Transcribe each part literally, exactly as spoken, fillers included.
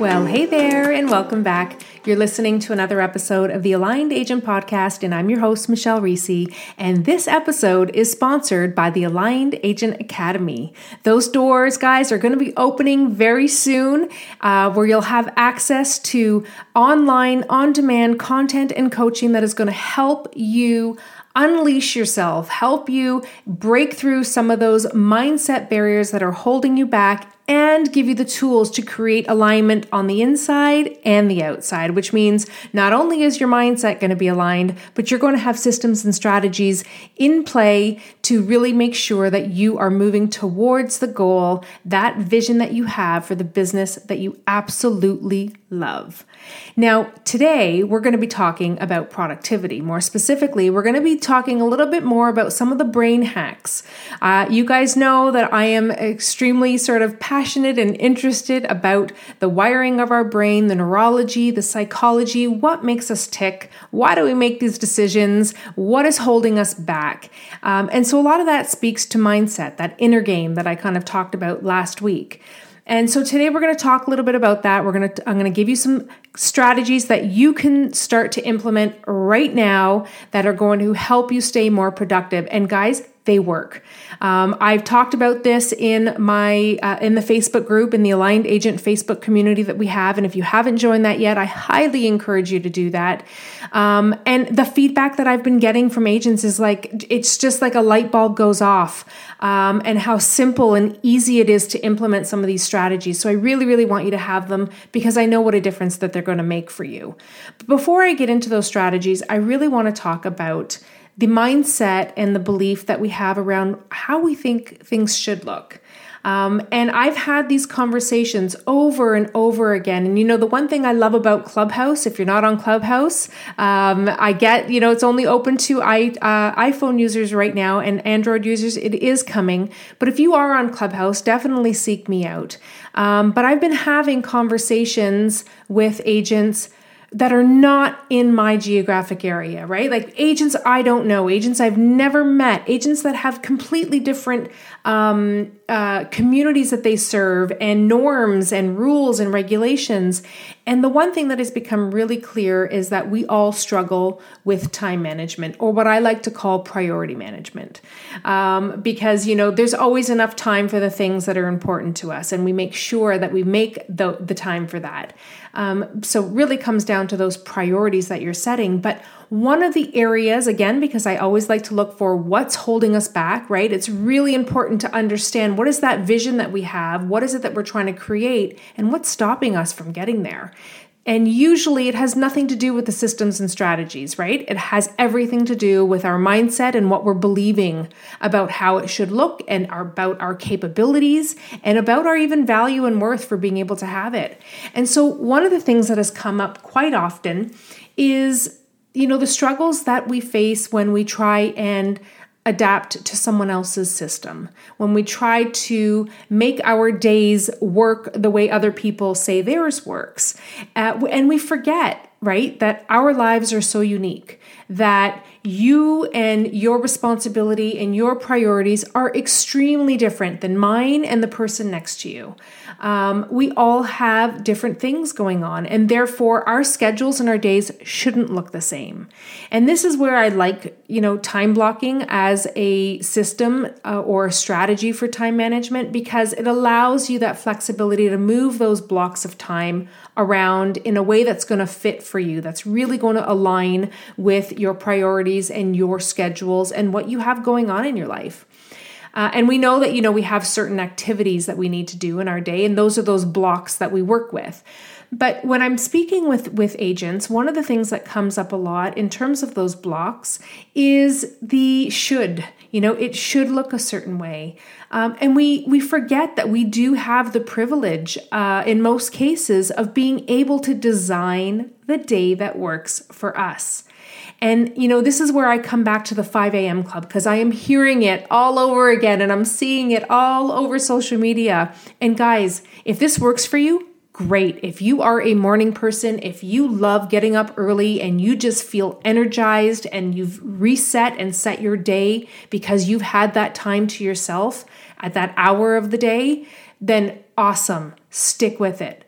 Well, hey there, and welcome back. You're listening to another episode of the Aligned Agent Podcast, and I'm your host, Michelle Ricci, and this episode is sponsored by the Aligned Agent Academy. Those doors, guys, are going to be opening very soon, uh, where you'll have access to online, on-demand content and coaching that is going to help you unleash yourself, help you break through some of those mindset barriers that are holding you back, and give you the tools to create alignment on the inside and the outside, which means not only is your mindset going to be aligned, but you're going to have systems and strategies in play to really make sure that you are moving towards the goal, that vision that you have for the business that you absolutely love. Now, today, we're going to be talking about productivity. More specifically, we're going to be talking a little bit more about some of the brain hacks. Uh, you guys know that I am extremely sort of passionate Passionate and interested about the wiring of our brain, the neurology, the psychology, what makes us tick, why do we make these decisions, what is holding us back. Um, and so a lot of that speaks to mindset, that inner game that I kind of talked about last week. And so today we're going to talk a little bit about that. We're going to, I'm going to give you some strategies that you can start to implement right now that are going to help you stay more productive. And guys, they work. Um, I've talked about this in my uh, in the Facebook group, in the Aligned Agent Facebook community that we have. And if you haven't joined that yet, I highly encourage you to do that. Um, and the feedback that I've been getting from agents is like, it's just like a light bulb goes off, um, and how simple and easy it is to implement some of these strategies. So I really, really want you to have them because I know what a difference that they're going to make for you. But before I get into those strategies, I really want to talk about the mindset and the belief that we have around how we think things should look. Um, and I've had these conversations over and over again. And you know, the one thing I love about Clubhouse, if you're not on Clubhouse, um, I get, you know, it's only open to I, uh, iPhone users right now and Android users. It is coming. But if you are on Clubhouse, definitely seek me out. Um, but I've been having conversations with agents that are not in my geographic area, right? Like agents I don't know, agents I've never met, agents that have completely different um, uh, communities that they serve and norms and rules and regulations. And the one thing that has become really clear is that we all struggle with time management, or what I like to call priority management. Um, because, you know, there's always enough time for the things that are important to us, and we make sure that we make the, the time for that. Um, so it really comes down to those priorities that you're setting. But one of the areas, again, because I always like to look for what's holding us back, right? It's really important to understand what is that vision that we have? What is it that we're trying to create? And what's stopping us from getting there? And usually it has nothing to do with the systems and strategies, right? It has everything to do with our mindset and what we're believing about how it should look, and our, about our capabilities, and about our even value and worth for being able to have it. And so one of the things that has come up quite often is, you know, the struggles that we face when we try and adapt to someone else's system, when we try to make our days work the way other people say theirs works. Uh, and we forget, right, that our lives are so unique, that you and your responsibility and your priorities are extremely different than mine and the person next to you. Um, we all have different things going on, and therefore our schedules and our days shouldn't look the same. And this is where I like, you know, time blocking as a system uh, or a strategy for time management, because it allows you that flexibility to move those blocks of time around in a way that's going to fit for you, that's really going to align with your priorities and your schedules and what you have going on in your life. Uh, and we know that, you know, we have certain activities that we need to do in our day, and those are those blocks that we work with. But when I'm speaking with, with agents, one of the things that comes up a lot in terms of those blocks is the should. You know, it should look a certain way. Um, and we we forget that we do have the privilege, uh, in most cases, of being able to design the day that works for us. And, you know, this is where I come back to the five a.m. club, because I am hearing it all over again, and I'm seeing it all over social media. And guys, if this works for you, great. If you are a morning person, if you love getting up early and you just feel energized and you've reset and set your day because you've had that time to yourself at that hour of the day, then awesome. Stick with it.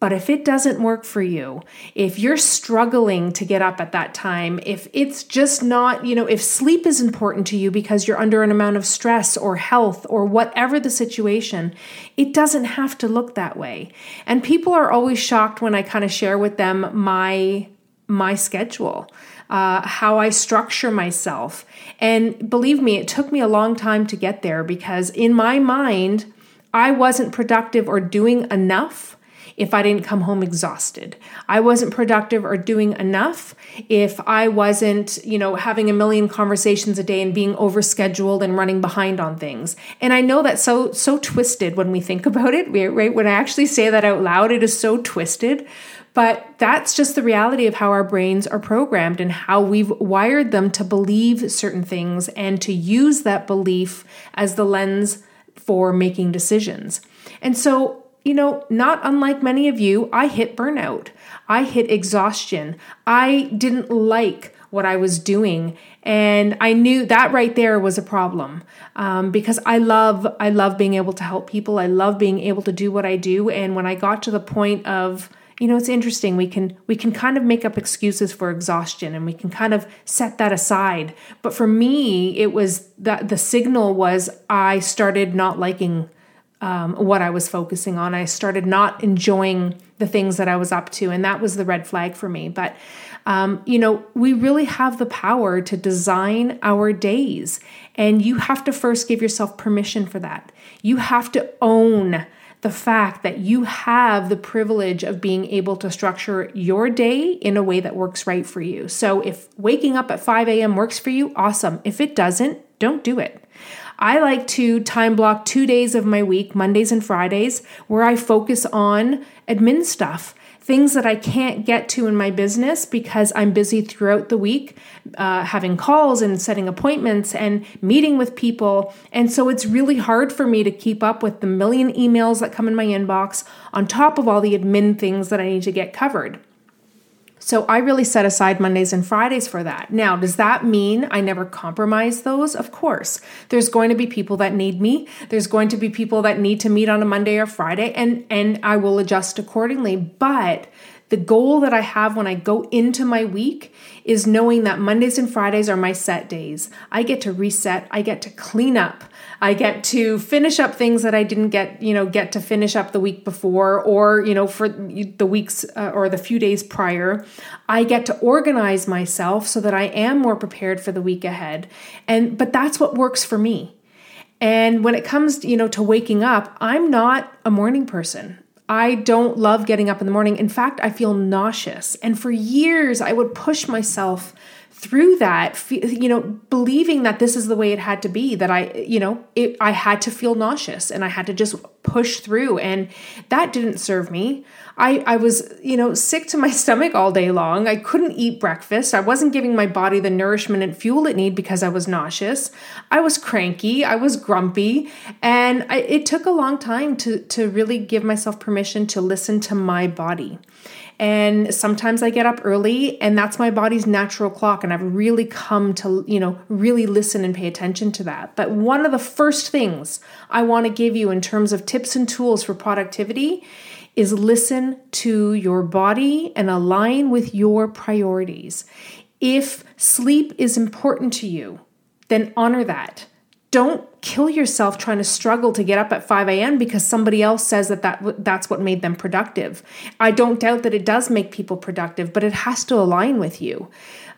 But if it doesn't work for you, if you're struggling to get up at that time, if it's just not, you know, if sleep is important to you because you're under an amount of stress or health or whatever the situation, it doesn't have to look that way. And people are always shocked when I kind of share with them my my schedule, uh, how I structure myself. And believe me, it took me a long time to get there because in my mind, I wasn't productive or doing enough if I didn't come home exhausted. I wasn't productive or doing enough if I wasn't, you know, having a million conversations a day and being overscheduled and running behind on things. And I know that's so, so twisted when we think about it, right? When I actually say that out loud, it is so twisted. But that's just the reality of how our brains are programmed and how we've wired them to believe certain things and to use that belief as the lens for making decisions. And so, you know, not unlike many of you, I hit burnout. I hit exhaustion. I didn't like what I was doing. And I knew that right there was a problem um, because I love, I love being able to help people. I love being able to do what I do. And when I got to the point of, you know, it's interesting, we can, we can kind of make up excuses for exhaustion and we can kind of set that aside. But for me, it was that the signal was I started not liking Um, what I was focusing on. I started not enjoying the things that I was up to, and that was the red flag for me. But, um, you know, we really have the power to design our days, and you have to first give yourself permission for that. You have to own the fact that you have the privilege of being able to structure your day in a way that works right for you. So if waking up at five a.m. works for you, awesome. If it doesn't, don't do it. I like to time block two days of my week, Mondays and Fridays, where I focus on admin stuff, things that I can't get to in my business because I'm busy throughout the week, uh, having calls and setting appointments and meeting with people. And so it's really hard for me to keep up with the million emails that come in my inbox on top of all the admin things that I need to get covered. So I really set aside Mondays and Fridays for that. Now, does that mean I never compromise those? Of course. There's going to be people that need me. There's going to be people that need to meet on a Monday or Friday, and, and I will adjust accordingly. But the goal that I have when I go into my week is knowing that Mondays and Fridays are my set days. I get to reset. I get to clean up. I get to finish up things that I didn't get, you know, get to finish up the week before, or, you know, for the weeks uh, or the few days prior. I get to organize myself so that I am more prepared for the week ahead. And, but that's what works for me. And when it comes, you know, to waking up, I'm not a morning person. I don't love getting up in the morning. In fact, I feel nauseous. And for years, I would push myself through that, you know, believing that this is the way it had to be, that I, you know, it, I had to feel nauseous and I had to just push through. And that didn't serve me. I, I was, you know, sick to my stomach all day long. I couldn't eat breakfast. I wasn't giving my body the nourishment and fuel it needed because I was nauseous. I was cranky. I was grumpy. And I, it took a long time to, to really give myself permission to listen to my body. And sometimes I get up early and that's my body's natural clock. And I've really come to, you know, really listen and pay attention to that. But one of the first things I want to give you in terms of tips and tools for productivity is listen to your body and align with your priorities. If sleep is important to you, then honor that. Don't kill yourself trying to struggle to get up at five a.m. because somebody else says that, that that's what made them productive. I don't doubt that it does make people productive, but it has to align with you.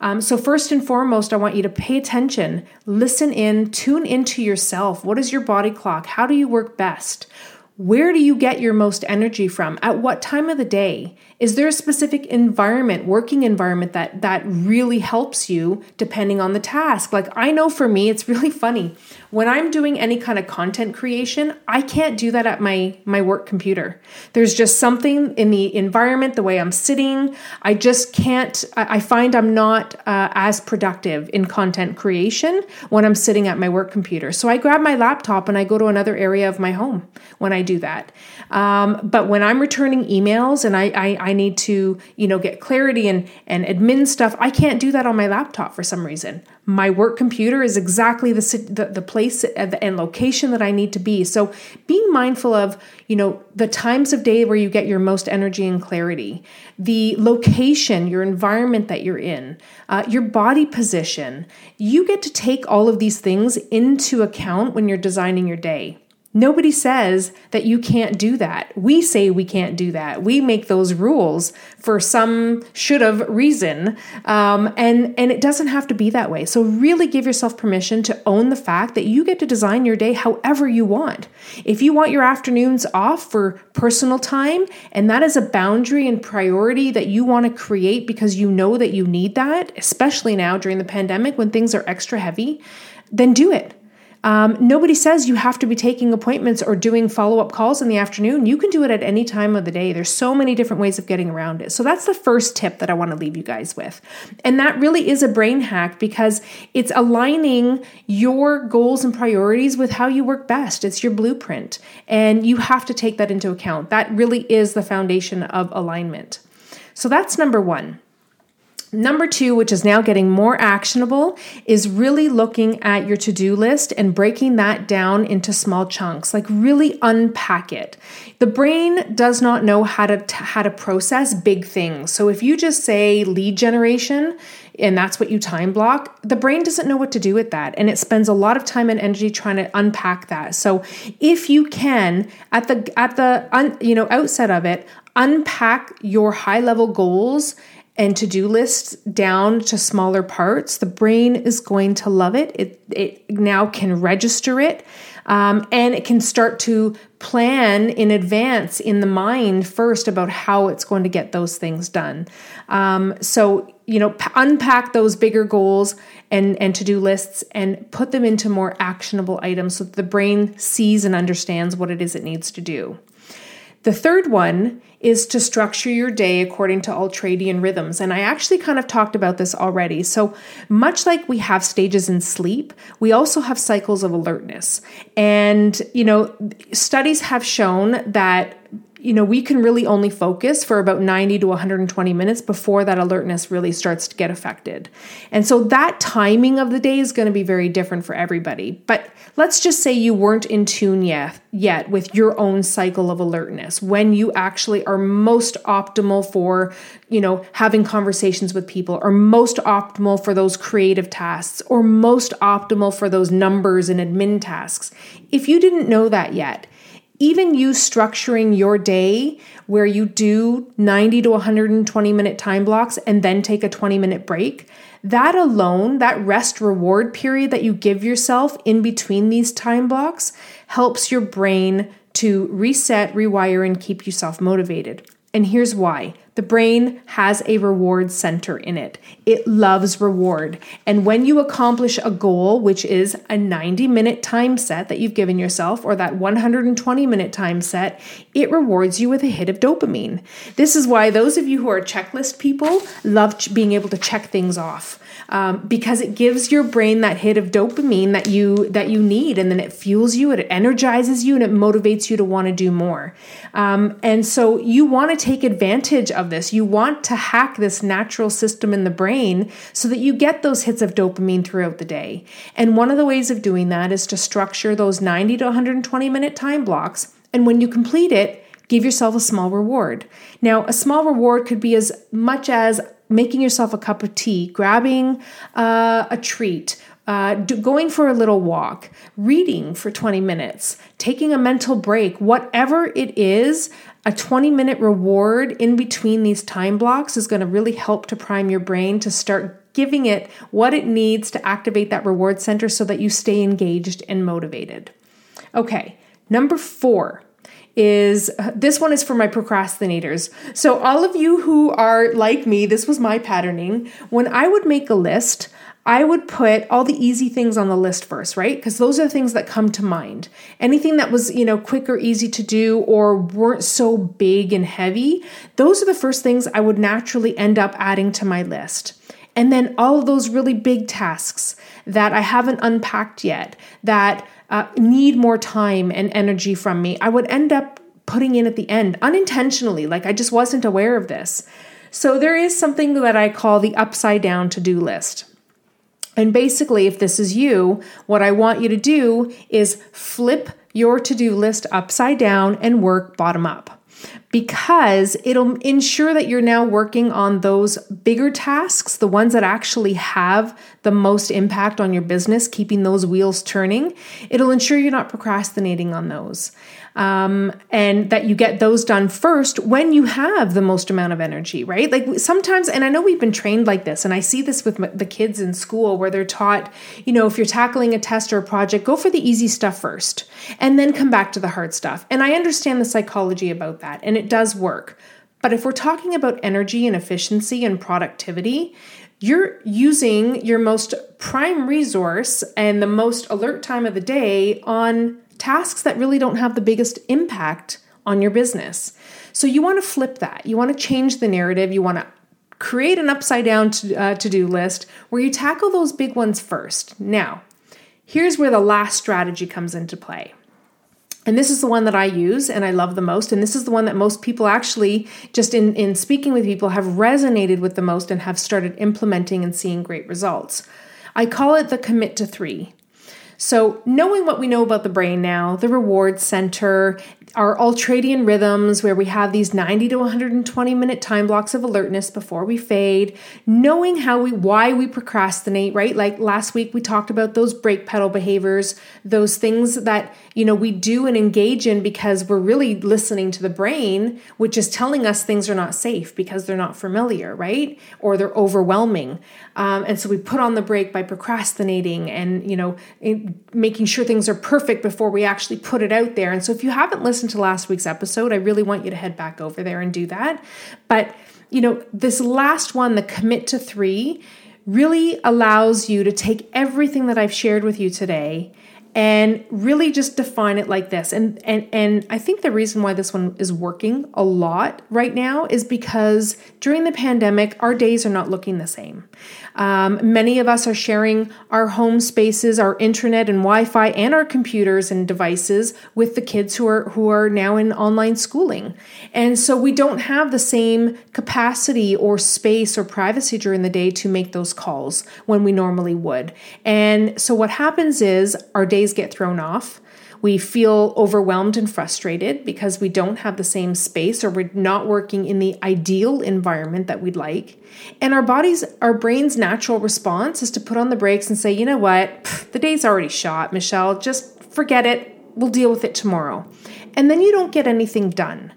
Um, so first and foremost, I want you to pay attention, listen in, tune into yourself. What is your body clock? How do you work best? Where do you get your most energy from? At what time of the day? Is there a specific environment, working environment that, that really helps you depending on the task? Like I know for me, it's really funny. When I'm doing any kind of content creation, I can't do that at my, my work computer. There's just something in the environment, the way I'm sitting. I just can't, I find I'm not uh, as productive in content creation when I'm sitting at my work computer. So I grab my laptop and I go to another area of my home when I do do that. Um, but when I'm returning emails and I, I I need to, you know, get clarity and and admin stuff, I can't do that on my laptop for some reason. My work computer is exactly the the, the place and location that I need to be. So being mindful of, you know, the times of day where you get your most energy and clarity, the location, your environment that you're in, uh, your body position. You get to take all of these things into account when you're designing your day. Nobody says that you can't do that. We say we can't do that. We make those rules for some should-have reason, um, and, and it doesn't have to be that way. So really give yourself permission to own the fact that you get to design your day however you want. If you want your afternoons off for personal time, and that is a boundary and priority that you want to create because you know that you need that, especially now during the pandemic when things are extra heavy, then do it. Um, nobody says you have to be taking appointments or doing follow-up calls in the afternoon. You can do it at any time of the day. There's so many different ways of getting around it. So that's the first tip that I want to leave you guys with. And that really is a brain hack because it's aligning your goals and priorities with how you work best. It's your blueprint. And you have to take that into account. That really is the foundation of alignment. So that's number one. Number two, which is now getting more actionable, is really looking at your to-do list and breaking that down into small chunks, like really unpack it. The brain does not know how to t- how to process big things. So if you just say lead generation, and that's what you time block, the brain doesn't know what to do with that. And it spends a lot of time and energy trying to unpack that. So if you can, at the at the un, you know outset of it, unpack your high-level goals and to-do lists down to smaller parts, the brain is going to love it. It it now can register it, um, and it can start to plan in advance in the mind first about how it's going to get those things done. Um, so, you know, p- unpack those bigger goals and, and to-do lists and put them into more actionable items so that the brain sees and understands what it is it needs to do. The third one is to structure your day according to ultradian rhythms. And I actually kind of talked about this already. So much like we have stages in sleep, we also have cycles of alertness. And, you know, studies have shown that, you know, we can really only focus for about ninety to one hundred twenty minutes before that alertness really starts to get affected. And so that timing of the day is going to be very different for everybody. But let's just say you weren't in tune yet, yet with your own cycle of alertness, when you actually are most optimal for, you know, having conversations with people, or most optimal for those creative tasks, or most optimal for those numbers and admin tasks. If you didn't know that yet, even you structuring your day where you do ninety to one hundred twenty minute time blocks and then take a twenty minute break, that alone, that rest reward period that you give yourself in between these time blocks, helps your brain to reset, rewire, and keep yourself motivated. And here's why. The brain has a reward center in it. It loves reward. And when you accomplish a goal, which is a ninety minute time set that you've given yourself, or that one hundred twenty minute time set, it rewards you with a hit of dopamine. This is why those of you who are checklist people love ch- being able to check things off, um, because it gives your brain that hit of dopamine that you that you need. And then it fuels you, it energizes you, and it motivates you to want to do more. Um, and so you want to take advantage of Of this. You want to hack this natural system in the brain so that you get those hits of dopamine throughout the day. And one of the ways of doing that is to structure those ninety to one hundred twenty minute time blocks. And when you complete it, give yourself a small reward. Now, a small reward could be as much as making yourself a cup of tea, grabbing uh, a treat, Uh, do, going for a little walk, reading for twenty minutes, taking a mental break, whatever it is, a twenty minute reward in between these time blocks is going to really help to prime your brain to start giving it what it needs to activate that reward center so that you stay engaged and motivated. Okay, number four. Is uh, this one is for my procrastinators. So all of you who are like me, this was my patterning. When I would make a list, I would put all the easy things on the list first, right? Because those are the things that come to mind. Anything that was, you know, quick or easy to do or weren't so big and heavy, those are the first things I would naturally end up adding to my list. And then all of those really big tasks that I haven't unpacked yet, that uh, need more time and energy from me, I would end up putting in at the end unintentionally. Like I just wasn't aware of this. So there is something that I call the upside down to-do list. And basically, if this is you, what I want you to do is flip your to-do list upside down and work bottom up, because it'll ensure that you're now working on those bigger tasks, the ones that actually have the most impact on your business, keeping those wheels turning. It'll ensure you're not procrastinating on those, um, and that you get those done first when you have the most amount of energy, right? Like sometimes, and I know we've been trained like this, and I see this with my, the kids in school where they're taught, you know, if you're tackling a test or a project, go for the easy stuff first and then come back to the hard stuff. And I understand the psychology about that, and it does work. But if we're talking about energy and efficiency and productivity, you're using your most prime resource and the most alert time of the day on tasks that really don't have the biggest impact on your business. So you want to flip that. You want to change the narrative. You want to create an upside down to, uh, to-do list where you tackle those big ones first. Now, here's where the last strategy comes into play. And this is the one that I use and I love the most. And this is the one that most people actually, just in, in speaking with people, have resonated with the most and have started implementing and seeing great results. I call it the commit to three. So knowing what we know about the brain now, the reward center, our ultradian rhythms where we have these ninety to one hundred twenty minute time blocks of alertness before we fade, knowing how we, why we procrastinate, right? Like last week we talked about those brake pedal behaviors, those things that, you know, we do and engage in because we're really listening to the brain, which is telling us things are not safe because they're not familiar, right? Or they're overwhelming. Um, and so we put on the brake by procrastinating and, you know, making sure things are perfect before we actually put it out there. And so if you haven't listened to last week's episode, I really want you to head back over there and do that. But, you know, this last one, the commit to three, really allows you to take everything that I've shared with you today and really just define it like this. And, and, and I think the reason why this one is working a lot right now is because during the pandemic, our days are not looking the same. Um, many of us are sharing our home spaces, our internet and Wi-Fi and our computers and devices with the kids who are, who are now in online schooling. And so we don't have the same capacity or space or privacy during the day to make those calls when we normally would. And so what happens is our days get thrown off. We feel overwhelmed and frustrated because we don't have the same space, or we're not working in the ideal environment that we'd like. And our body's, our brain's natural response is to put on the brakes and say, you know what, Pfft, the day's already shot, Michelle, just forget it. We'll deal with it tomorrow. And then you don't get anything done.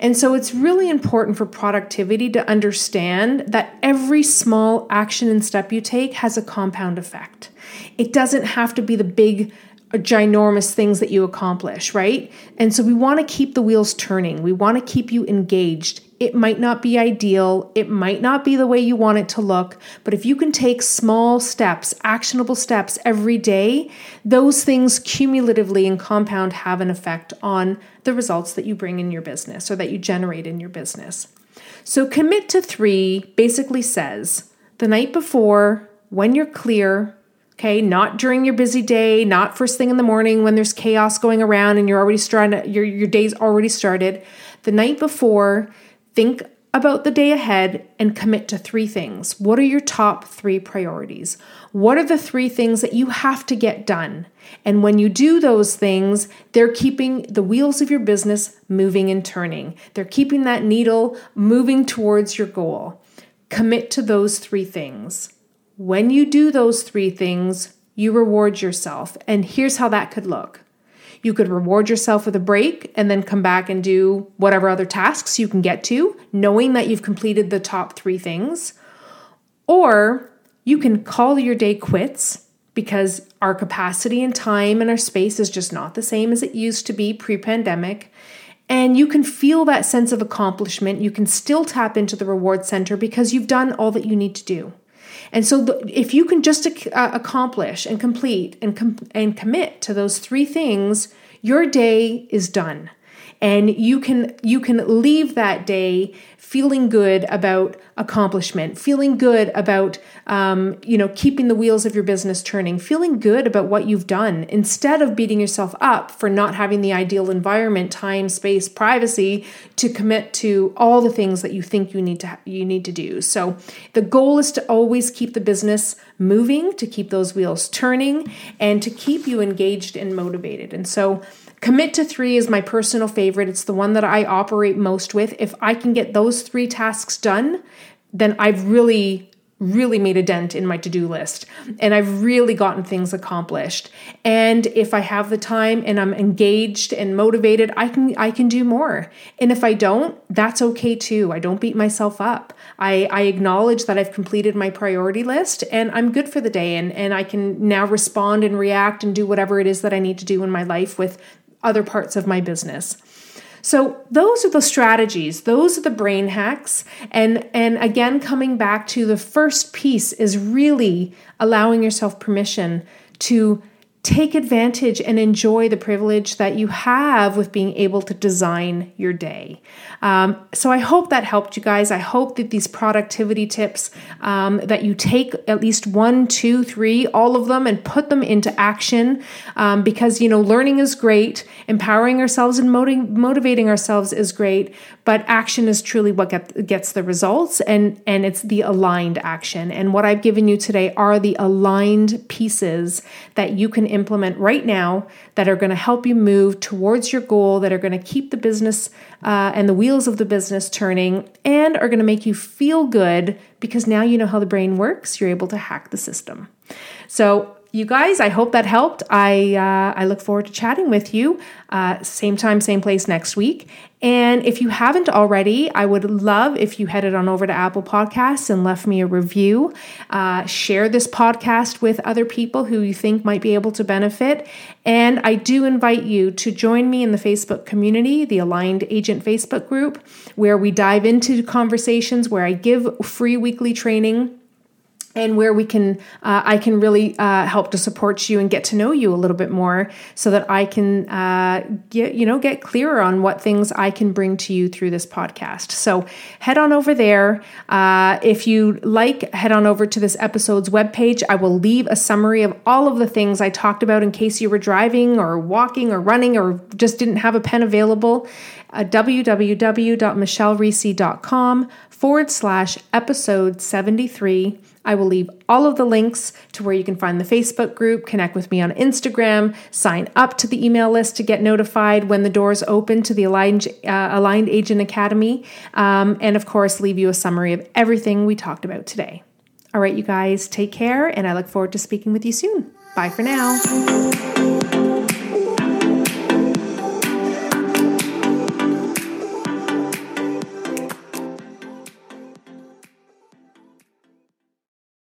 And so it's really important for productivity to understand that every small action and step you take has a compound effect. It doesn't have to be the big, ginormous things that you accomplish, right? And so we want to keep the wheels turning. We want to keep you engaged. It might not be ideal. It might not be the way you want it to look. But if you can take small steps, actionable steps every day, those things cumulatively and compound have an effect on the results that you bring in your business or that you generate in your business. So commit to three basically says the night before, when you're clear, okay, not during your busy day, not first thing in the morning when there's chaos going around and you're already starting, your, your day's already started. The night before, think about the day ahead and commit to three things. What are your top three priorities? What are the three things that you have to get done? And when you do those things, they're keeping the wheels of your business moving and turning. They're keeping that needle moving towards your goal. Commit to those three things. When you do those three things, you reward yourself. And here's how that could look. You could reward yourself with a break and then come back and do whatever other tasks you can get to, knowing that you've completed the top three things. Or you can call your day quits because our capacity and time and our space is just not the same as it used to be pre-pandemic. And you can feel that sense of accomplishment. You can still tap into the reward center because you've done all that you need to do. And so if you can just accomplish and complete and com- and commit to those three things, your day is done. and you can you can leave that day feeling good about accomplishment, feeling good about um, you know keeping the wheels of your business turning, feeling good about what you've done, instead of beating yourself up for not having the ideal environment, time, space, privacy to commit to all the things that you think you need to ha- you need to do. So the goal is to always keep the business moving, to keep those wheels turning, and to keep you engaged and motivated. And so commit to three is my personal favorite. It's the one that I operate most with. If I can get those three tasks done, then I've really, really made a dent in my to-do list, and I've really gotten things accomplished. And if I have the time and I'm engaged and motivated, I can I can do more. And if I don't, that's okay too. I don't beat myself up. I, I acknowledge that I've completed my priority list, and I'm good for the day, and, and I can now respond and react and do whatever it is that I need to do in my life with other parts of my business. So those are the strategies, those are the brain hacks. And, and again, coming back to the first piece is really allowing yourself permission to take advantage and enjoy the privilege that you have with being able to design your day. Um, so I hope that helped you guys. I hope that these productivity tips, um, that you take at least one, two, three, all of them, and put them into action. Um, because, you know, learning is great, empowering ourselves and motiv- motivating ourselves is great, but action is truly what get- gets the results. And, and it's the aligned action. And what I've given you today are the aligned pieces that you can implement right now that are going to help you move towards your goal, that are going to keep the business uh, and the wheels of the business turning, and are going to make you feel good because now you know how the brain works. You're able to hack the system. So you guys, I hope that helped. I uh, I look forward to chatting with you. Uh, same time, same place next week. And if you haven't already, I would love if you headed on over to Apple Podcasts and left me a review. Uh, share this podcast with other people who you think might be able to benefit. And I do invite you to join me in the Facebook community, the Aligned Agent Facebook group, where we dive into conversations, where I give free weekly training, and where we can, uh, I can really uh, help to support you and get to know you a little bit more, so that I can uh, get, you know, get clearer on what things I can bring to you through this podcast. So head on over there. Uh, if you like, head on over to this episode's webpage. I will leave a summary of all of the things I talked about in case you were driving or walking or running or just didn't have a pen available. Uh, www.michellericci.com forward slash episode 73. I will leave all of the links to where you can find the Facebook group, connect with me on Instagram, sign up to the email list to get notified when the doors open to the Aligned, uh, Aligned Agent Academy, um, and of course, leave you a summary of everything we talked about today. All right, you guys, take care, and I look forward to speaking with you soon. Bye for now.